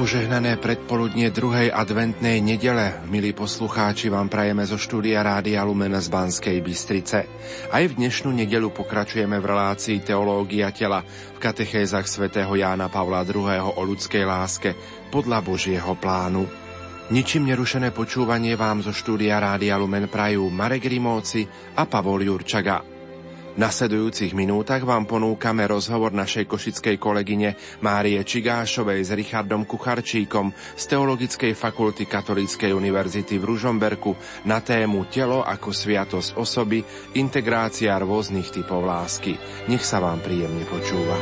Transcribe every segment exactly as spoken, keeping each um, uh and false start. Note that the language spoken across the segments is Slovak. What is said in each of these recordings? Požehnané predpoludnie druhej adventnej nedele, milí poslucháči, vám prajeme zo štúdia Rádia Lumen z Banskej Bystrice. Aj v dnešnú nedeľu pokračujeme v relácii Teológia tela v katechézach svätého Jána Pavla druhého. O ľudskej láske podľa Božieho plánu. Ničím nerušené počúvanie vám zo štúdia Rádia Lumen prajú Marek Rimóci a Pavol Jurčaga. V nasledujúcich minútach vám ponúkame rozhovor našej košickej kolegyne Márie Čigášovej s Richardom Kucharčíkom z Teologickej fakulty Katolíckej univerzity v Ružomberku na tému Telo ako sviatosť osoby, integrácia rôznych typov lásky. Nech sa vám príjemne počúva.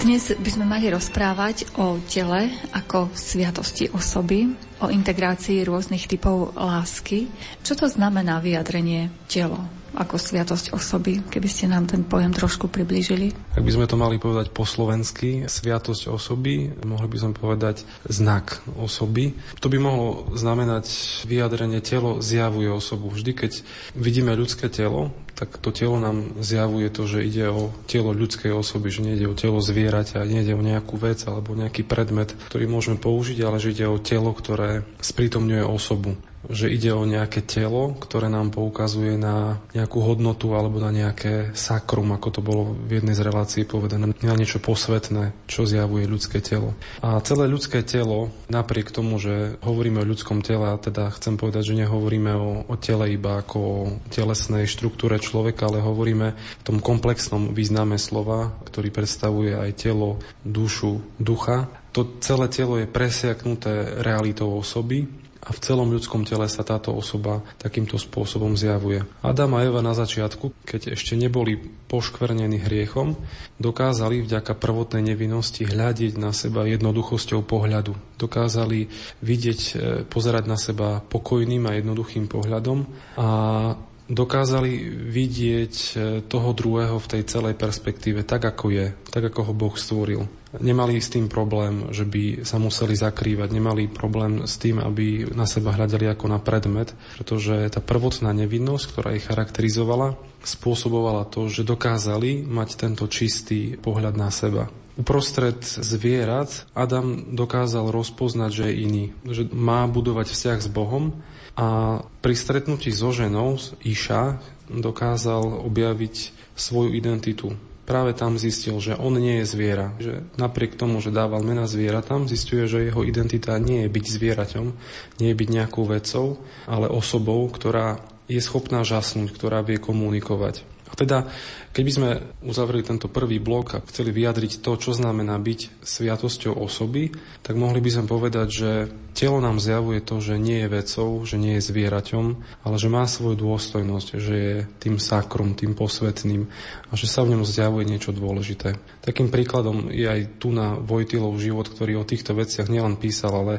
Dnes by sme mali rozprávať o tele ako sviatosti osoby, o integrácii rôznych typov lásky. Čo to znamená vyjadrenie telo ako sviatosť osoby, keby ste nám ten pojem trošku priblížili? Ak by sme to mali povedať po slovensky, sviatosť osoby, mohli by sme povedať znak osoby. To by mohlo znamenať vyjadrenie telo zjavuje osobu. Vždy, keď vidíme ľudské telo, tak to telo nám zjavuje to, že ide o telo ľudskej osoby, že nejde o telo zvieraťa, nejde o nejakú vec alebo nejaký predmet, ktorý môžeme použiť, ale že ide o telo, ktoré sprítomňuje osobu. Že ide o nejaké telo, ktoré nám poukazuje na nejakú hodnotu alebo na nejaké sakrum, ako to bolo v jednej z relácií povedané, na niečo posvetné, čo zjavuje ľudské telo. A celé ľudské telo, napriek tomu, že hovoríme o ľudskom tele, a teda chcem povedať, že nehovoríme o, o tele iba ako o telesnej štruktúre človeka, ale hovoríme v tom komplexnom význame slova, ktorý predstavuje aj telo, dušu, ducha. To celé telo je presiaknuté realitou osoby, a v celom ľudskom tele sa táto osoba takýmto spôsobom zjavuje. Adam a Eva na začiatku, keď ešte neboli poškvrnení hriechom, dokázali vďaka prvotnej nevinnosti hľadiť na seba jednoduchosťou pohľadu. Dokázali vidieť, pozerať na seba pokojným a jednoduchým pohľadom a dokázali vidieť toho druhého v tej celej perspektíve, tak ako je, tak ako ho Boh stvoril. Nemali s tým problém, že by sa museli zakrývať, nemali problém s tým, aby na seba hľadeli ako na predmet, pretože tá prvotná nevinnosť, ktorá ich charakterizovala, spôsobovala to, že dokázali mať tento čistý pohľad na seba. Uprostred zvierat Adam dokázal rozpoznať, že je iný, že má budovať vzťah s Bohom a pri stretnutí so ženou, s Iša, dokázal objaviť svoju identitu. Práve tam zistil, že on nie je zviera. Že napriek tomu, že dával mena zvieratám, zistuje, že jeho identita nie je byť zvieraťom, nie je byť nejakou vecou, ale osobou, ktorá je schopná žasnúť, ktorá vie komunikovať. A teda, keby sme uzavreli tento prvý blok a chceli vyjadriť to, čo znamená byť sviatosťou osoby, tak mohli by sme povedať, že telo nám zjavuje to, že nie je vecou, že nie je zvieraťom, ale že má svoju dôstojnosť, že je tým sakrum, tým posvetným a že sa v ňom zjavuje niečo dôležité. Takým príkladom je aj tu na Vojtilov život, ktorý o týchto veciach nielen písal, ale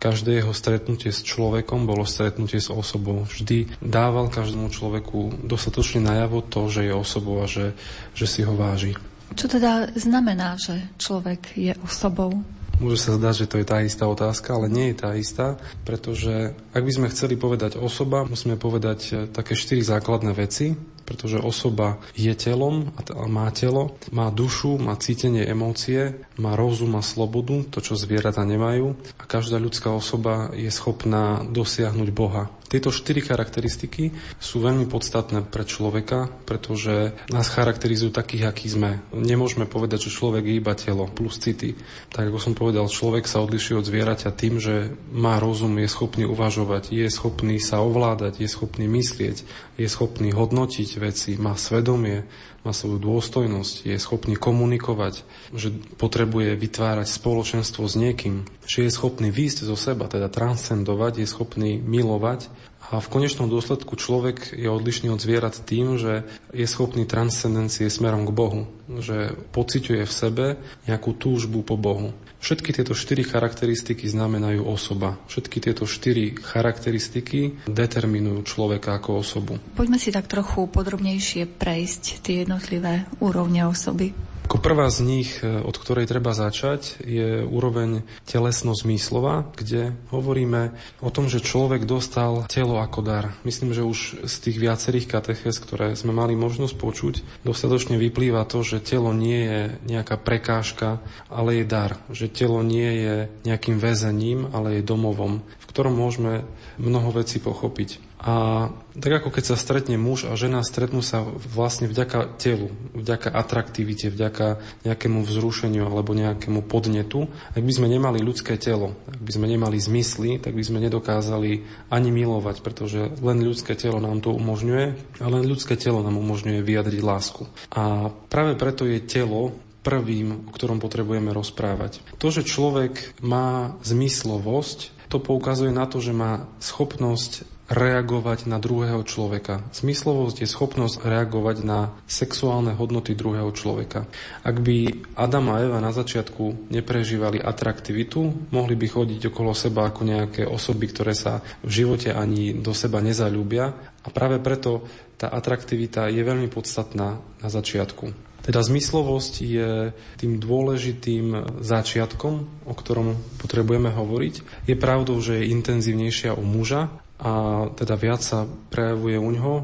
každé jeho stretnutie s človekom bolo stretnutie s osobou. Vždy dával každému človeku dostatočne najavo to, že je osobou a že, že si ho váži. Čo teda znamená, že človek je osobou? Môže sa zdať, že to je tá istá otázka, ale nie je tá istá, pretože ak by sme chceli povedať osoba, musíme povedať také štyri základné veci, pretože osoba je telom a má telo, má dušu, má cítenie, emócie, má rozum a slobodu, to, čo zvieratá nemajú, a každá ľudská osoba je schopná dosiahnuť Boha. Tieto štyri charakteristiky sú veľmi podstatné pre človeka, pretože nás charakterizujú takých, akí sme. Nemôžeme povedať, že človek je iba telo plus city. Tak ako som povedal, človek sa odliší od zvieraťa tým, že má rozum, je schopný uvažovať, je schopný sa ovládať, je schopný myslieť, je schopný hodnotiť veci, má svedomie, má svoju dôstojnosť, je schopný komunikovať, že potrebuje vytvárať spoločenstvo s niekým, že je schopný výjsť zo seba, teda transcendovať, je schopný milovať a v konečnom dôsledku človek je odlišný od zvierat tým, že je schopný transcendencie smerom k Bohu, že pociťuje v sebe nejakú túžbu po Bohu. Všetky tieto štyri charakteristiky znamenajú osoba. Všetky tieto štyri charakteristiky determinujú človeka ako osobu. Poďme si tak trochu podrobnejšie prejsť tie jednotlivé úrovne osoby. Ako prvá z nich, od ktorej treba začať, je úroveň telesno-zmyslová, kde hovoríme o tom, že človek dostal telo ako dar. Myslím, že už z tých viacerých katechéz, ktoré sme mali možnosť počuť, dostatočne vyplýva to, že telo nie je nejaká prekážka, ale je dar. Že telo nie je nejakým väzením, ale je domovom, v ktorom môžeme mnoho vecí pochopiť. A tak ako keď sa stretne muž a žena, stretnú sa vlastne vďaka telu, vďaka atraktivite, vďaka nejakému vzrušeniu alebo nejakému podnetu. Ak by sme nemali ľudské telo, ak by sme nemali zmysly, tak by sme nedokázali ani milovať, pretože len ľudské telo nám to umožňuje a len ľudské telo nám umožňuje vyjadriť lásku. A práve preto je telo prvým, o ktorom potrebujeme rozprávať. To, že človek má zmyslovosť, to poukazuje na to, že má schopnosť reagovať na druhého človeka. Zmyslovosť je schopnosť reagovať na sexuálne hodnoty druhého človeka. Ak by Adam a Eva na začiatku neprežívali atraktivitu, mohli by chodiť okolo seba ako nejaké osoby, ktoré sa v živote ani do seba nezaľúbia. A práve preto tá atraktivita je veľmi podstatná na začiatku. Teda zmyslovosť je tým dôležitým začiatkom, o ktorom potrebujeme hovoriť. Je pravdou, že je intenzívnejšia u muža a teda viac sa prejavuje u ňoho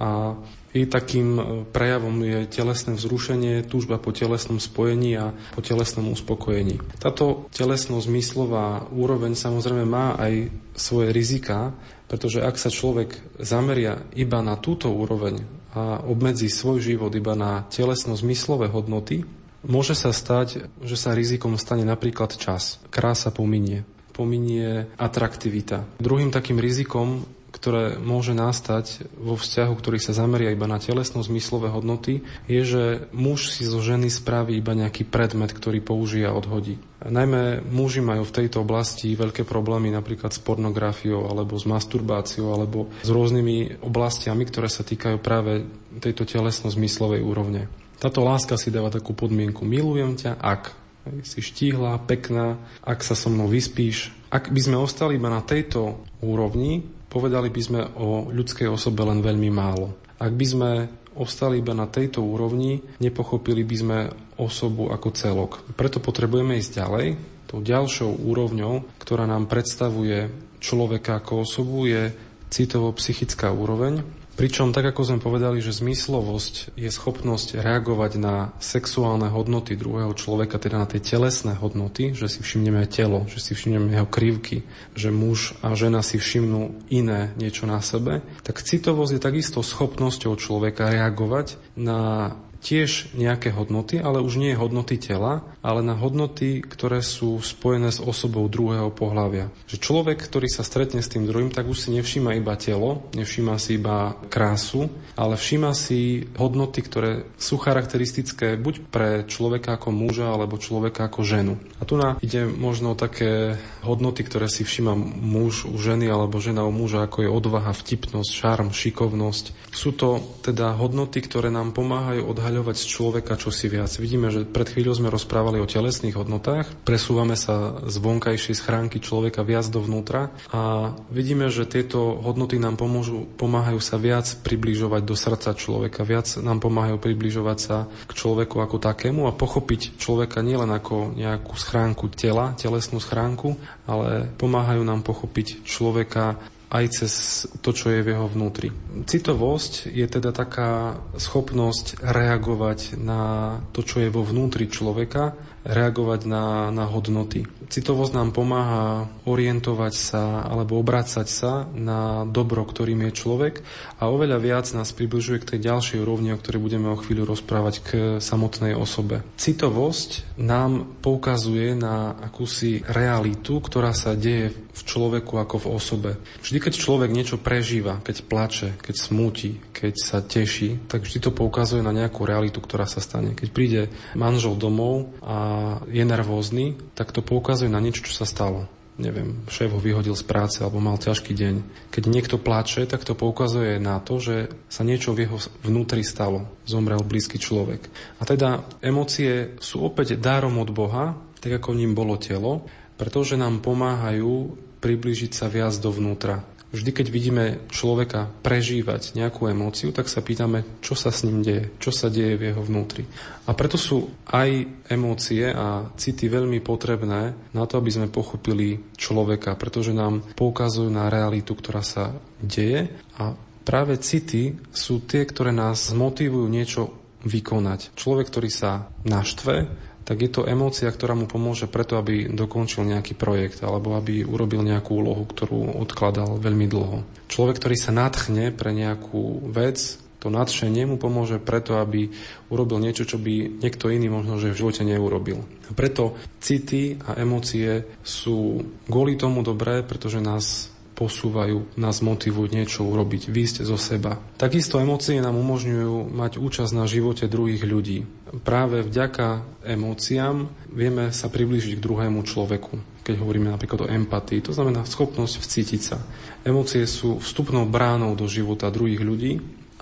a i takým prejavom je telesné vzrušenie, túžba po telesnom spojení a po telesnom uspokojení. Táto telesno-zmyslová úroveň samozrejme má aj svoje riziká, pretože ak sa človek zameria iba na túto úroveň a obmedzí svoj život iba na telesno-zmyslové hodnoty, môže sa stať, že sa rizikom stane napríklad čas. Krása pominie. Pominie atraktivita. Druhým takým rizikom, ktoré môže nastať vo vzťahu, ktorý sa zameria iba na telesno-zmyslové hodnoty, je, že muž si zo ženy spraví iba nejaký predmet, ktorý použije a odhodí. Najmä muži majú v tejto oblasti veľké problémy napríklad s pornografiou alebo s masturbáciou alebo s rôznymi oblastiami, ktoré sa týkajú práve tejto telesno-zmyslovej úrovne. Táto láska si dáva takú podmienku. Milujem ťa, ak si štíhla, pekná, ak sa so mnou vyspíš. Ak by sme ostali iba na tejto úrovni, povedali by sme o ľudskej osobe len veľmi málo. Ak by sme ostali iba na tejto úrovni, nepochopili by sme osobu ako celok. Preto potrebujeme ísť ďalej. Tou ďalšou úrovňou, ktorá nám predstavuje človeka ako osobu, je citovo-psychická úroveň. Pričom, tak ako sme povedali, že zmyslovosť je schopnosť reagovať na sexuálne hodnoty druhého človeka, teda na tie telesné hodnoty, že si všimneme telo, že si všimneme jeho krivky, že muž a žena si všimnú iné niečo na sebe, tak citovosť je takisto schopnosťou človeka reagovať na tiež nejaké hodnoty, ale už nie hodnoty tela, ale na hodnoty, ktoré sú spojené s osobou druhého pohlavia. Že človek, ktorý sa stretne s tým druhým, tak už si nevšíma iba telo, nevšíma si iba krásu, ale všíma si hodnoty, ktoré sú charakteristické buď pre človeka ako muža, alebo človeka ako ženu. A tu na ide možno také hodnoty, ktoré si všíma muž u ženy, alebo žena u muža, ako je odvaha, vtipnosť, šarm, šikovnosť. Sú to teda hodnoty, ktoré nám pomáhajú odhadovať z človeka čosi viac. Vidíme, že pred chvíľou sme rozprávali o telesných hodnotách, presúvame sa z vonkajšej schránky človeka viac dovnútra a vidíme, že tieto hodnoty nám pomôžu, pomáhajú sa viac približovať do srdca človeka, viac nám pomáhajú približovať sa k človeku ako takému a pochopiť človeka nielen ako nejakú schránku tela, telesnú schránku, ale pomáhajú nám pochopiť človeka aj cez to, čo je v jeho vnútri. Citovosť je teda taká schopnosť reagovať na to, čo je vo vnútri človeka, reagovať na, na hodnoty. Citovosť nám pomáha orientovať sa alebo obracať sa na dobro, ktorým je človek a oveľa viac nás približuje k tej ďalšej úrovni, o ktorej budeme o chvíľu rozprávať k samotnej osobe. Citovosť nám poukazuje na akúsi realitu, ktorá sa deje v človeku ako v osobe. Vždy, keď človek niečo prežíva, keď plače, keď smúti, keď sa teší, tak vždy to poukazuje na nejakú realitu, ktorá sa stane. Keď príde manžel domov a je nervózny, tak to poukazuje na niečo, čo sa stalo. Neviem, šéf ho vyhodil z práce alebo mal ťažký deň. Keď niekto plače, tak to poukazuje na to, že sa niečo v jeho vnútri stalo. Zomrel blízky človek. A teda emócie sú opäť dárom od Boha, tak ako ním bolo telo, pretože nám pomáhajú priblížiť sa viac dovnútra. Vždy, keď vidíme človeka prežívať nejakú emóciu, tak sa pýtame, čo sa s ním deje, čo sa deje v jeho vnútri. A preto sú aj emócie a city veľmi potrebné na to, aby sme pochopili človeka, pretože nám poukazujú na realitu, ktorá sa deje. A práve city sú tie, ktoré nás motivujú niečo vykonať. Človek, ktorý sa naštve, tak je to emócia, ktorá mu pomôže preto, aby dokončil nejaký projekt alebo aby urobil nejakú úlohu, ktorú odkladal veľmi dlho. Človek, ktorý sa nadchne pre nejakú vec, to nadšenie mu pomôže preto, aby urobil niečo, čo by niekto iný možno že v živote neurobil. Preto city a emócie sú kvôli tomu dobré, pretože nás posúvajú, nás motivujú niečo urobiť, výjsť zo seba. Takisto emócie nám umožňujú mať účasť na živote druhých ľudí. Práve vďaka emóciám vieme sa priblížiť k druhému človeku, keď hovoríme napríklad o empatii. To znamená schopnosť vcítiť sa. Emócie sú vstupnou bránou do života druhých ľudí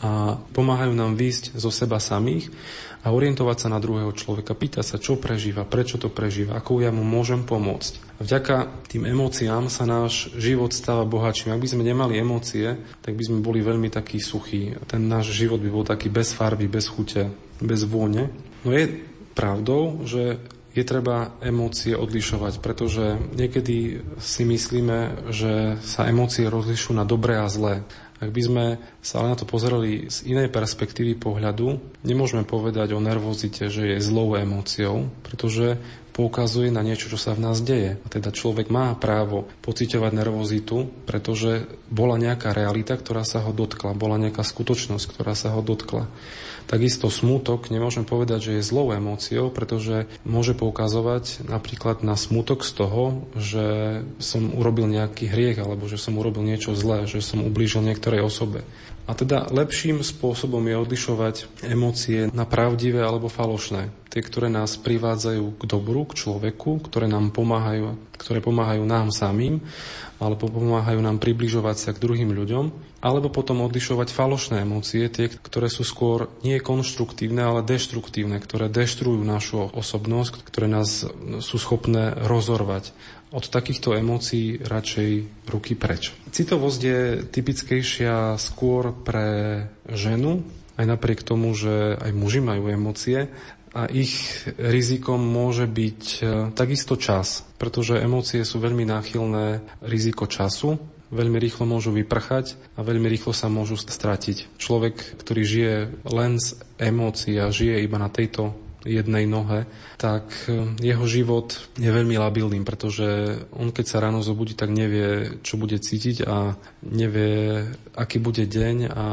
a pomáhajú nám výjsť zo seba samých a orientovať sa na druhého človeka, pýtať sa, čo prežíva, prečo to prežíva, ako ja mu môžem pomôcť. Vďaka tým emóciám sa náš život stáva bohatším. Ak by sme nemali emócie, tak by sme boli veľmi takí suchí. Ten náš život by bol taký bez farby, bez chute, bez vône. No je pravdou, že je treba emócie odlišovať, pretože niekedy si myslíme, že sa emócie rozlišujú na dobré a zlé. Ak by sme sa ale na to pozerali z inej perspektívy pohľadu, nemôžeme povedať o nervozite, že je zlou emóciou, pretože poukazuje na niečo, čo sa v nás deje. A teda človek má právo pociťovať nervozitu, pretože bola nejaká realita, ktorá sa ho dotkla, bola nejaká skutočnosť, ktorá sa ho dotkla. Takisto smútok nemôžeme povedať, že je zlou emóciou, pretože môže poukazovať napríklad na smútok z toho, že som urobil nejaký hriech, alebo že som urobil niečo zlé, že som ublížil niektorej osobe. A teda lepším spôsobom je odlišovať emócie na pravdivé alebo falošné. Tie, ktoré nás privádzajú k dobru, k človeku, ktoré nám pomáhajú, ktoré pomáhajú nám samým, alebo pomáhajú nám približovať sa k druhým ľuďom, alebo potom odlišovať falošné emócie, tie, ktoré sú skôr nie konštruktívne, ale deštruktívne, ktoré deštrujú našu osobnosť, ktoré nás sú schopné rozorvať. Od takýchto emócií radšej ruky preč. Citovosť je typickejšia skôr pre ženu, aj napriek tomu, že aj muži majú emócie a ich rizikom môže byť takisto čas, pretože emócie sú veľmi náchylné riziko času, veľmi rýchlo môžu vyprchať a veľmi rýchlo sa môžu stratiť. Človek, ktorý žije len z emócií a žije iba na tejto jednej nohe, tak jeho život je veľmi labilný, pretože on keď sa ráno zobudí, tak nevie, čo bude cítiť a nevie, aký bude deň a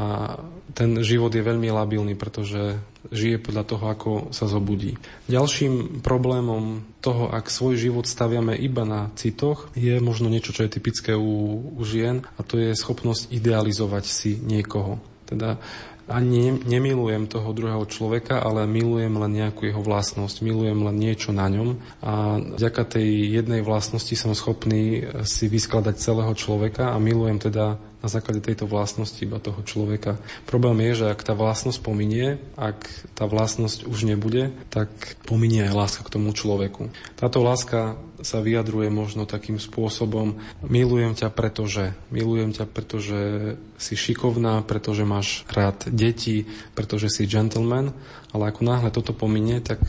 ten život je veľmi labilný, pretože žije podľa toho, ako sa zobudí. Ďalším problémom toho, ak svoj život staviame iba na citoch, je možno niečo, čo je typické u, u žien a to je schopnosť idealizovať si niekoho. Teda ani nemilujem toho druhého človeka, ale milujem len nejakú jeho vlastnosť, milujem len niečo na ňom a vďaka tej jednej vlastnosti som schopný si vyskladať celého človeka a milujem teda na základe tejto vlastnosti iba toho človeka. Problém je, že ak tá vlastnosť pominie, ak tá vlastnosť už nebude, tak pominie aj láska k tomu človeku. Táto láska sa vyjadruje možno takým spôsobom: milujem ťa, pretože, milujem ťa, pretože si šikovná, pretože máš rád deti, pretože si gentleman, ale ako náhle toto pominie, tak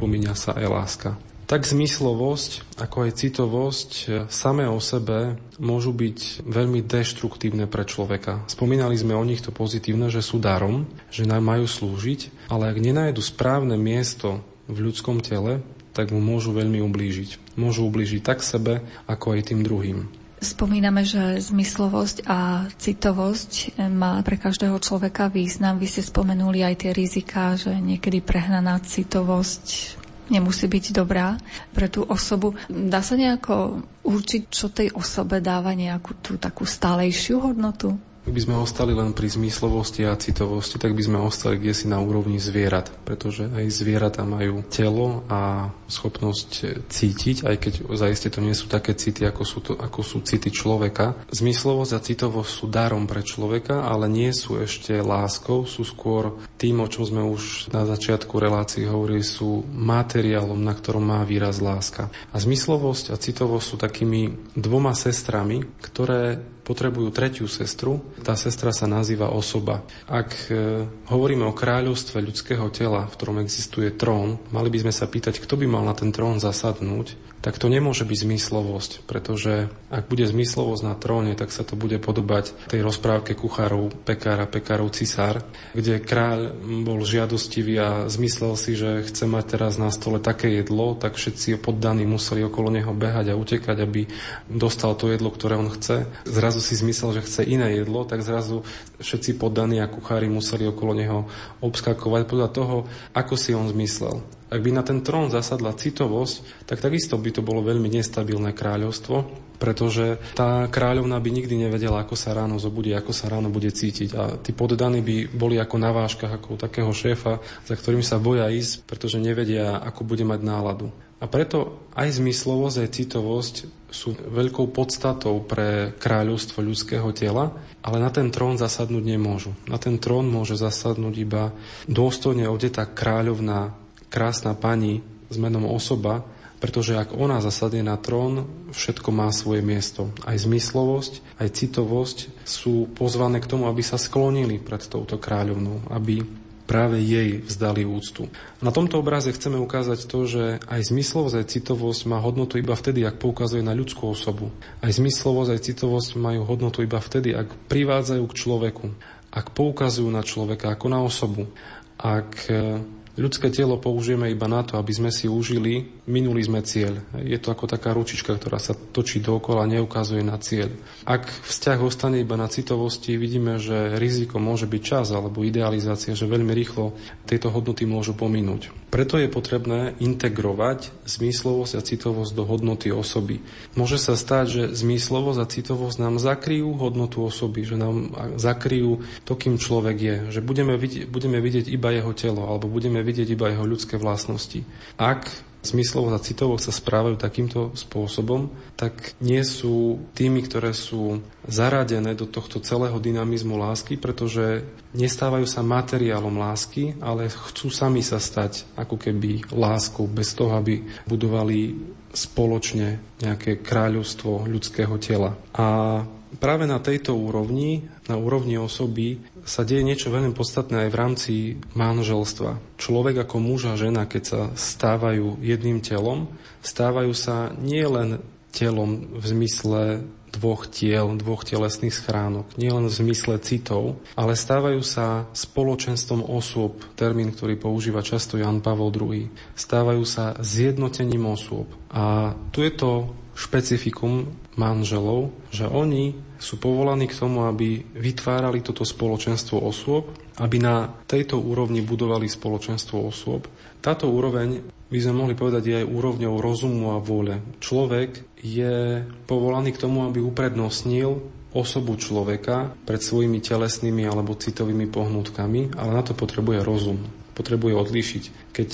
pominia sa aj láska. Tak zmyslovosť, ako aj citovosť, samé o sebe môžu byť veľmi deštruktívne pre človeka. Spomínali sme o nich to pozitívne, že sú darom, že nám majú slúžiť, ale ak nenájdu správne miesto v ľudskom tele, tak mu môžu veľmi ublížiť. Môžu ublížiť tak sebe, ako aj tým druhým. Spomíname, že zmyslovosť a citovosť má pre každého človeka význam. Vy ste spomenuli aj tie riziká, že niekedy prehnaná citovosť nemusí byť dobrá pre tú osobu. Dá sa nejako určiť, čo tej osobe dáva nejakú tú takú stálejšiu hodnotu? Ak by sme ostali len pri zmyslovosti a citovosti, tak by sme ostali kdesi na úrovni zvierat, pretože aj zvieratá majú telo a schopnosť cítiť, aj keď zaiste to nie sú také city, ako sú, to, ako sú city človeka. Zmyslovosť a citovosť sú darom pre človeka, ale nie sú ešte láskou, sú skôr tým, o čom sme už na začiatku relácií hovorili, sú materiálom, na ktorom má výraz láska. A zmyslovosť a citovosť sú takými dvoma sestrami, ktoré potrebujú tretiu sestru. Tá sestra sa nazýva osoba. Ak e, hovoríme o kráľovstve ľudského tela, v ktorom existuje trón, mali by sme sa pýtať, kto by mal na ten trón zasadnúť, tak to nemôže byť zmyslovosť, pretože ak bude zmyslovosť na tróne, tak sa to bude podobať tej rozprávke kuchárov, pekára, pekárov, cisár, kde kráľ bol žiadostivý a zmyslel si, že chce mať teraz na stole také jedlo, tak všetci poddaní museli okolo neho behať a utekať, aby dostal to jedlo, ktoré on chce. Zrazu si zmyslel, že chce iné jedlo, tak zrazu všetci poddaní a kuchári museli okolo neho obskakovať podľa toho, ako si on zmyslel. Ak by na ten trón zasadla citovosť, tak takisto by to bolo veľmi nestabilné kráľovstvo, pretože tá kráľovna by nikdy nevedela, ako sa ráno zobudí, ako sa ráno bude cítiť. A tí poddaní by boli ako na vážkach, ako takého šéfa, za ktorým sa boja ísť, pretože nevedia, ako bude mať náladu. A preto aj zmyslovosť, aj citovosť sú veľkou podstatou pre kráľovstvo ľudského tela, ale na ten trón zasadnúť nemôžu. Na ten trón môže zasadnúť iba dôstojne odetá kráľovná, krásna pani s menom osoba, pretože ak ona zasadne na trón, všetko má svoje miesto. Aj zmyslovosť, aj citovosť sú pozvané k tomu, aby sa sklonili pred touto kráľovnou, aby práve jej vzdali úctu. Na tomto obraze chceme ukázať to, že aj zmyslovosť, aj citovosť má hodnotu iba vtedy, ak poukazuje na ľudskú osobu. Aj zmyslovosť, aj citovosť majú hodnotu iba vtedy, ak privádzajú k človeku, ak poukazujú na človeka ako na osobu, ak... Ľudské telo použijeme iba na to, aby sme si užili, minuli sme cieľ. Je to ako taká ručička, ktorá sa točí dookola a neukazuje na cieľ. Ak vzťah ostane iba na citovosti, vidíme, že riziko môže byť čas alebo idealizácia, že veľmi rýchlo tieto hodnoty môžu pominúť. Preto je potrebné integrovať zmyslovosť a citovosť do hodnoty osoby. Môže sa stať, že zmyslovosť a citovosť nám zakryjú hodnotu osoby, že nám zakryjú to, kým človek je, že budeme vidieť, budeme vidieť iba jeho telo alebo budeme vidieť iba jeho ľudské vlastnosti. Ak zmyslovosť a citovosť sa správajú takýmto spôsobom, tak nie sú tými, ktoré sú zaradené do tohto celého dynamizmu lásky, pretože nestávajú sa materiálom lásky, ale chcú sami sa stať ako keby láskou, bez toho, aby budovali spoločne nejaké kráľovstvo ľudského tela. A práve na tejto úrovni, na úrovni osoby, sa deje niečo veľmi podstatné aj v rámci manželstva. Človek ako muž a žena, keď sa stávajú jedným telom, stávajú sa nie len telom v zmysle dvoch tiel, dvoch telesných schránok, nie len v zmysle citov, ale stávajú sa spoločenstvom osôb, termín, ktorý používa často Ján Pavol druhý. Stávajú sa zjednotením osôb. A tu je to špecifikum manželov, že oni sú povolaní k tomu, aby vytvárali toto spoločenstvo osôb, aby na tejto úrovni budovali spoločenstvo osôb. Táto úroveň, by sme mohli povedať, je aj úrovňou rozumu a vôle. Človek je povolaný k tomu, aby uprednostnil osobu človeka pred svojimi telesnými alebo citovými pohnutkami, ale na to potrebuje rozum. Potrebuje odlíšiť. Keď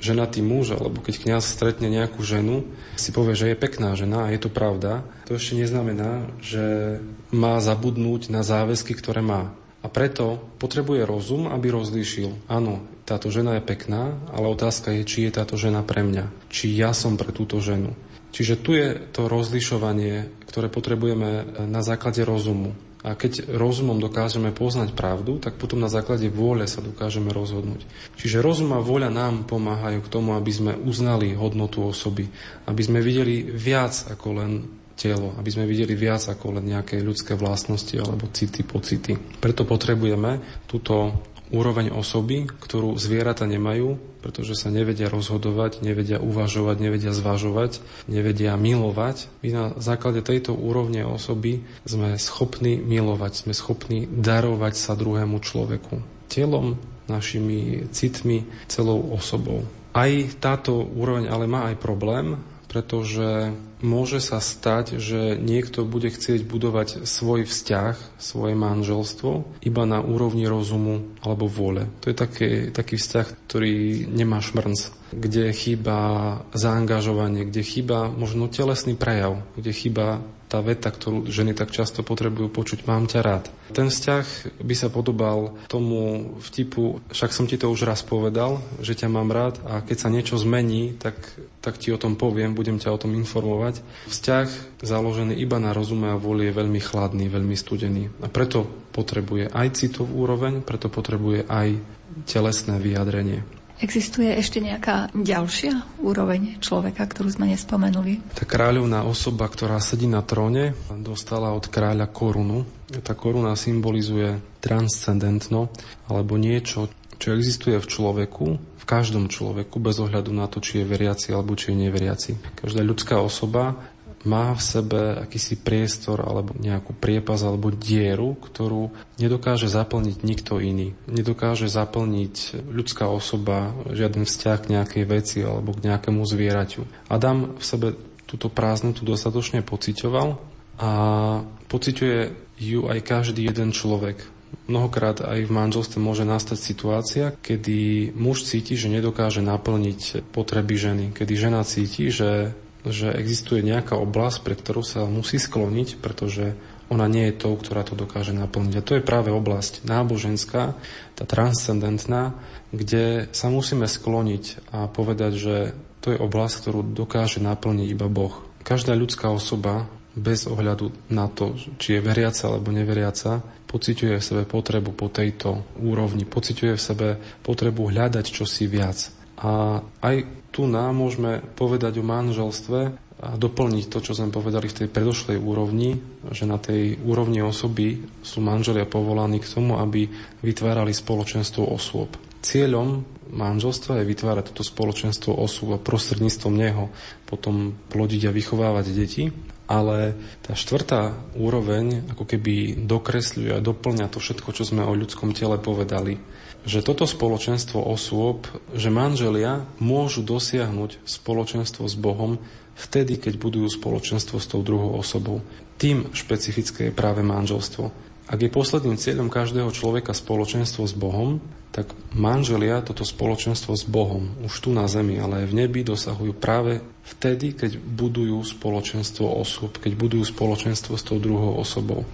ženatý muž, alebo keď kňaz stretne nejakú ženu, si povie, že je pekná žena a je to pravda, to ešte neznamená, že má zabudnúť na záväzky, ktoré má. A preto potrebuje rozum, aby rozlíšil. Áno, táto žena je pekná, ale otázka je, či je táto žena pre mňa, či ja som pre túto ženu. Čiže tu je to rozlišovanie, ktoré potrebujeme na základe rozumu. A keď rozumom dokážeme poznať pravdu, tak potom na základe vôle sa dokážeme rozhodnúť. Čiže rozum a vôľa nám pomáhajú k tomu, aby sme uznali hodnotu osoby, aby sme videli viac ako len telo, aby sme videli viac ako len nejaké ľudské vlastnosti alebo city, pocity. Preto potrebujeme túto úroveň osoby, ktorú zvieratá nemajú, pretože sa nevedia rozhodovať, nevedia uvažovať, nevedia zvažovať, nevedia milovať. My na základe tejto úrovne osoby sme schopní milovať, sme schopní darovať sa druhému človeku. Telom, našimi citmi, celou osobou. Aj táto úroveň ale má aj problém, pretože môže sa stať, že niekto bude chcieť budovať svoj vzťah, svoje manželstvo iba na úrovni rozumu alebo vôle. To je taký, taký vzťah, ktorý nemá šmrnc, kde chýba zaangažovanie, kde chýba možno telesný prejav, kde chýba tá veta, ktorú ženy tak často potrebujú počuť, mám ťa rád. Ten vzťah by sa podobal tomu vtipu, však som ti to už raz povedal, že ťa mám rád a keď sa niečo zmení, tak, tak ti o tom poviem, budem ťa o tom informovať. mať. Vzťah založený iba na rozume a vôli je veľmi chladný, veľmi studený. A preto potrebuje aj citovú úroveň, preto potrebuje aj telesné vyjadrenie. Existuje ešte nejaká ďalšia úroveň človeka, ktorú sme nespomenuli? Tá kráľovná osoba, ktorá sedí na tróne, dostala od kráľa korunu. Tá koruna symbolizuje transcendentno, alebo niečo, čo existuje v človeku, v každom človeku, bez ohľadu na to, či je veriaci alebo či je neveriaci. Každá ľudská osoba má v sebe akýsi priestor alebo nejakú priepas alebo dieru, ktorú nedokáže zaplniť nikto iný. Nedokáže zaplniť ľudská osoba žiaden vzťah k nejakej veci alebo k nejakému zvieraťu. Adam v sebe túto prázdnotu dostatočne pociťoval a pociťuje ju aj každý jeden človek. Mnohokrát aj v manželstve môže nastať situácia, kedy muž cíti, že nedokáže naplniť potreby ženy, kedy žena cíti, že že existuje nejaká oblasť, pre ktorú sa musí skloniť, pretože ona nie je tou, ktorá to dokáže naplniť. A to je práve oblasť náboženská, tá transcendentná, kde sa musíme skloniť a povedať, že to je oblasť, ktorú dokáže naplniť iba Boh. Každá ľudská osoba, bez ohľadu na to, či je veriaca alebo neveriaca, pociťuje v sebe potrebu po tejto úrovni, pociťuje v sebe potrebu hľadať čosi viac. A aj tu nám môžeme povedať o manželstve a doplniť to, čo sme povedali v tej predošlej úrovni, že na tej úrovni osoby sú manželia povolaní k tomu, aby vytvárali spoločenstvo osôb. Cieľom manželstva je vytvárať toto spoločenstvo osôb a prostredníctvom neho potom plodiť a vychovávať deti. Ale tá štvrtá úroveň ako keby dokresľuje a doplňa to všetko, čo sme o ľudskom tele povedali. Že toto spoločenstvo osôb, že manželia môžu dosiahnuť spoločenstvo s Bohom vtedy, keď budujú spoločenstvo s tou druhou osobou. Tým špecifické je práve manželstvo. Ak je posledným cieľom každého človeka spoločenstvo s Bohom, tak manželia toto spoločenstvo s Bohom už tu na zemi, ale aj v nebi dosahujú práve vtedy, keď budujú spoločenstvo osôb, keď budujú spoločenstvo s tou druhou osobou.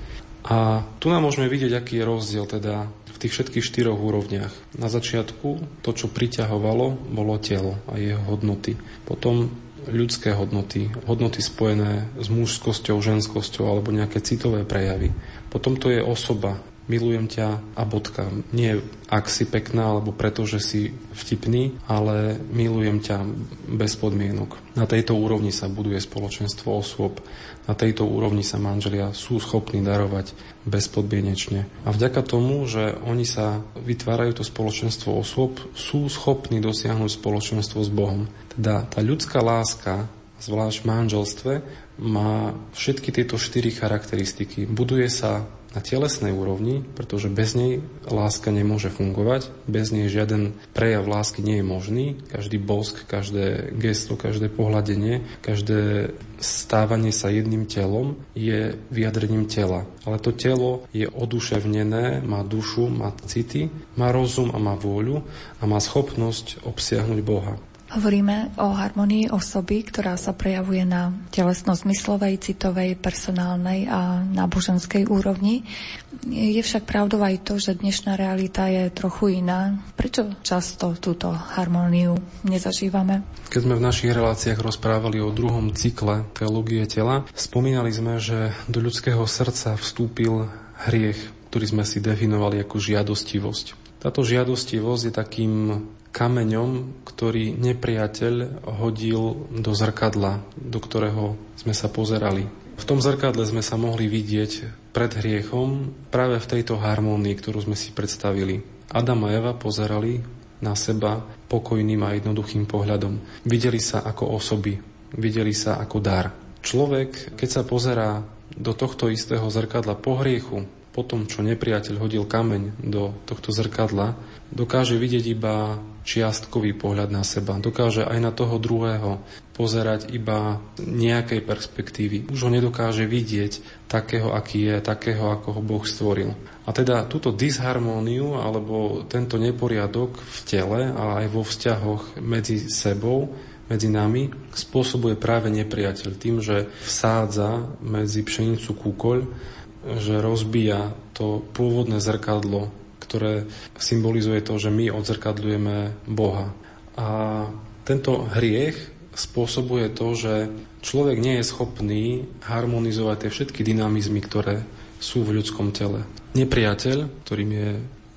A tu nám môžeme vidieť, aký je rozdiel teda v tých všetkých štyroch úrovniach. Na začiatku to, čo priťahovalo, bolo telo a jeho hodnoty. Potom ľudské hodnoty, hodnoty spojené s mužskosťou, ženskosťou alebo nejaké citové prejavy. Potom to je osoba. Milujem ťa a bodka. Nie ak si pekná, alebo preto, že si vtipný, ale milujem ťa bez podmienok. Na tejto úrovni sa buduje spoločenstvo osôb. Na tejto úrovni sa manželia sú schopní darovať bezpodmienečne. A vďaka tomu, že oni sa vytvárajú to spoločenstvo osôb, sú schopní dosiahnuť spoločenstvo s Bohom. Teda tá ľudská láska, zvlášť v manželstve, má všetky tieto štyri charakteristiky. Buduje sa na telesnej úrovni, pretože bez nej láska nemôže fungovať, bez nej žiaden prejav lásky nie je možný, každý bosk, každé gesto, každé pohľadenie, každé stávanie sa jedným telom je vyjadrením tela. Ale to telo je oduševnené, má dušu, má city, má rozum a má vôľu a má schopnosť obsiahnuť Boha. Hovoríme o harmonii osoby, ktorá sa prejavuje na telesno-zmyslovej, citovej, personálnej a náboženskej úrovni. Je však pravdou aj to, že dnešná realita je trochu iná. Prečo často túto harmóniu nezažívame? Keď sme v našich reláciách rozprávali o druhom cykle teológie tela, spomínali sme, že do ľudského srdca vstúpil hriech, ktorý sme si definovali ako žiadostivosť. Táto žiadostivosť je takým kameňom, ktorý nepriateľ hodil do zrkadla, do ktorého sme sa pozerali. V tom zrkadle sme sa mohli vidieť pred hriechom práve v tejto harmónii, ktorú sme si predstavili. Adam a Eva pozerali na seba pokojným a jednoduchým pohľadom. Videli sa ako osoby, videli sa ako dar. Človek, keď sa pozerá do tohto istého zrkadla po hriechu, po tom, čo nepriateľ hodil kameň do tohto zrkadla, dokáže vidieť iba čiastkový pohľad na seba. Dokáže aj na toho druhého pozerať iba nejakej perspektívy. Už ho nedokáže vidieť takého, aký je, takého, ako ho Boh stvoril. A teda túto disharmóniu, alebo tento neporiadok v tele a aj vo vzťahoch medzi sebou, medzi nami, spôsobuje práve nepriateľ tým, že vsádza medzi pšenicu kúkoľ, že rozbíja to pôvodné zrkadlo, ktoré symbolizuje to, že my odzrkadľujeme Boha. A tento hriech spôsobuje to, že človek nie je schopný harmonizovať tie všetky dynamizmy, ktoré sú v ľudskom tele. Nepriateľ, ktorým je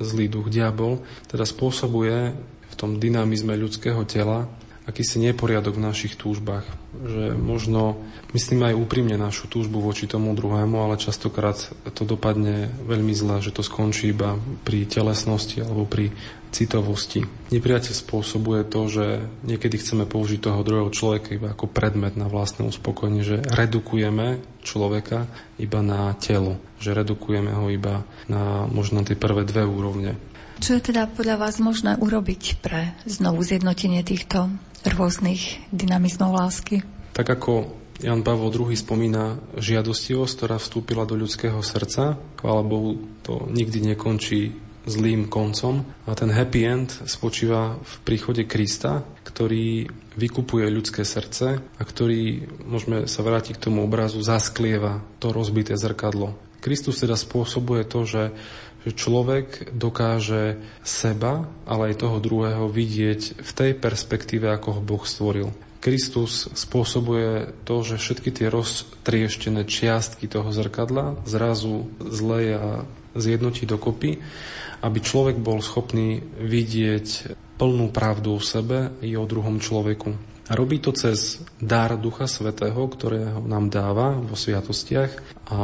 zlý duch, diabol, teda spôsobuje v tom dynamizme ľudského tela akýsi neporiadok v našich túžbách. Že možno myslíme aj úprimne našu túžbu voči tomu druhému, ale častokrát to dopadne veľmi zle, že to skončí iba pri telesnosti alebo pri citovosti. Nepriateľ spôsobuje to, že niekedy chceme použiť toho druhého človeka iba ako predmet na vlastné uspokojenie, že redukujeme človeka iba na telo, že redukujeme ho iba na možno tie prvé dve úrovne. Čo je teda podľa vás možné urobiť pre znovu zjednotenie týchto rôznych dynamizmov lásky? Tak ako Ján Pavol druhý spomína žiadostivosť, ktorá vstúpila do ľudského srdca, chvála Bohu, to nikdy nekončí zlým koncom. A ten happy end spočíva v príchode Krista, ktorý vykupuje ľudské srdce a ktorý, môžeme sa vrátiť k tomu obrazu, zasklieva to rozbité zrkadlo. Kristus teda spôsobuje to, že že človek dokáže seba, ale aj toho druhého vidieť v tej perspektíve, ako ho Boh stvoril. Kristus spôsobuje to, že všetky tie roztrieštené čiastky toho zrkadla zrazu zleja zjednotí dokopy, aby človek bol schopný vidieť plnú pravdu o sebe i o druhom človeku. A robí to cez dar Ducha Svätého, ktorého nám dáva vo sviatostiach a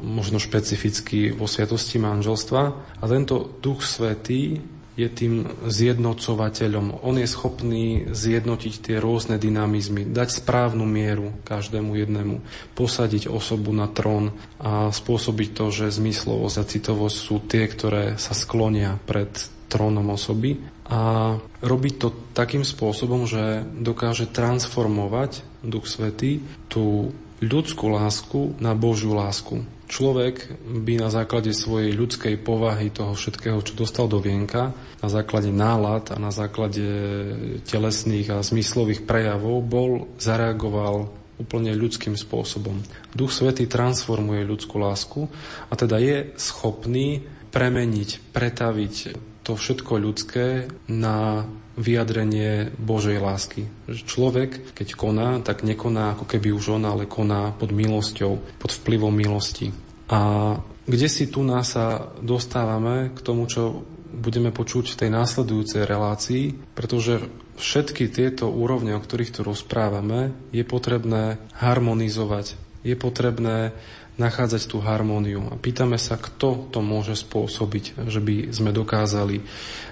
možno špecificky vo sviatosti manželstva. A tento Duch Svätý je tým zjednocovateľom. On je schopný zjednotiť tie rôzne dynamizmy, dať správnu mieru každému jednému, posadiť osobu na trón a spôsobiť to, že zmyslovosť a citovosť sú tie, ktoré sa sklonia pred trónom osoby. A robiť to takým spôsobom, že dokáže transformovať Duch Svätý tú ľudskú lásku na Božiu lásku. Človek by na základe svojej ľudskej povahy, toho všetkého, čo dostal do vienka, na základe nálad a na základe telesných a zmyslových prejavov bol, zareagoval úplne ľudským spôsobom. Duch Svätý transformuje ľudskú lásku a teda je schopný premeniť, pretaviť to všetko ľudské na vyjadrenie Božej lásky. Človek, keď koná, tak nekoná ako keby už on, ale koná pod milosťou, pod vplyvom milosti. A kde si tu nás sa dostávame k tomu, čo budeme počuť v tej následujúcej relácii, pretože všetky tieto úrovne, o ktorých tu rozprávame, je potrebné harmonizovať. Je potrebné nachádzať tú harmóniu. A pýtame sa, kto to môže spôsobiť, že by sme dokázali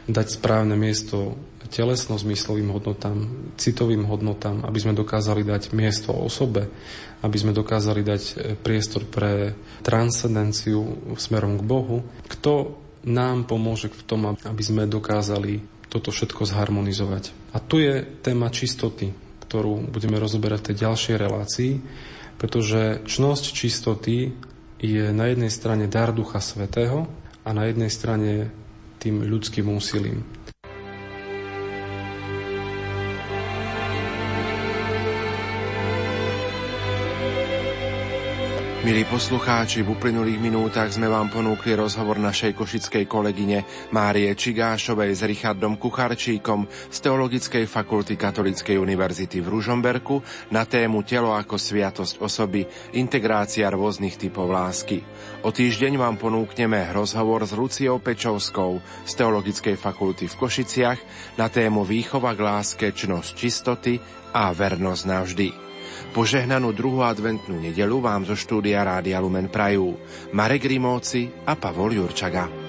dať správne miesto telesno-zmyslovým hodnotám, citovým hodnotám, aby sme dokázali dať miesto osobe, aby sme dokázali dať priestor pre transcendenciu smerom k Bohu. Kto nám pomôže v tom, aby sme dokázali toto všetko zharmonizovať. A tu je téma čistoty, ktorú budeme rozoberať v tej ďalšej relácii, pretože čnosť čistoty je na jednej strane dar Ducha Svätého a na jednej strane tým ľudským úsilím. Milí poslucháči, v uplynulých minútach sme vám ponúkli rozhovor našej košickej kolegyne Márie Čigášovej s Richardom Kucharčíkom z Teologickej fakulty Katolíckej univerzity v Ružomberku na tému Telo ako sviatosť osoby, integrácia rôznych typov lásky. O týždeň vám ponúkneme rozhovor s Luciou Pečovskou z Teologickej fakulty v Košiciach na tému Výchova k láske, čnosť čistoty a vernosť navždy. Požehnanú druhú adventnú nedeľu vám zo štúdia Rádia Lumen prajú Marek Rimóci a Pavol Jurčaga.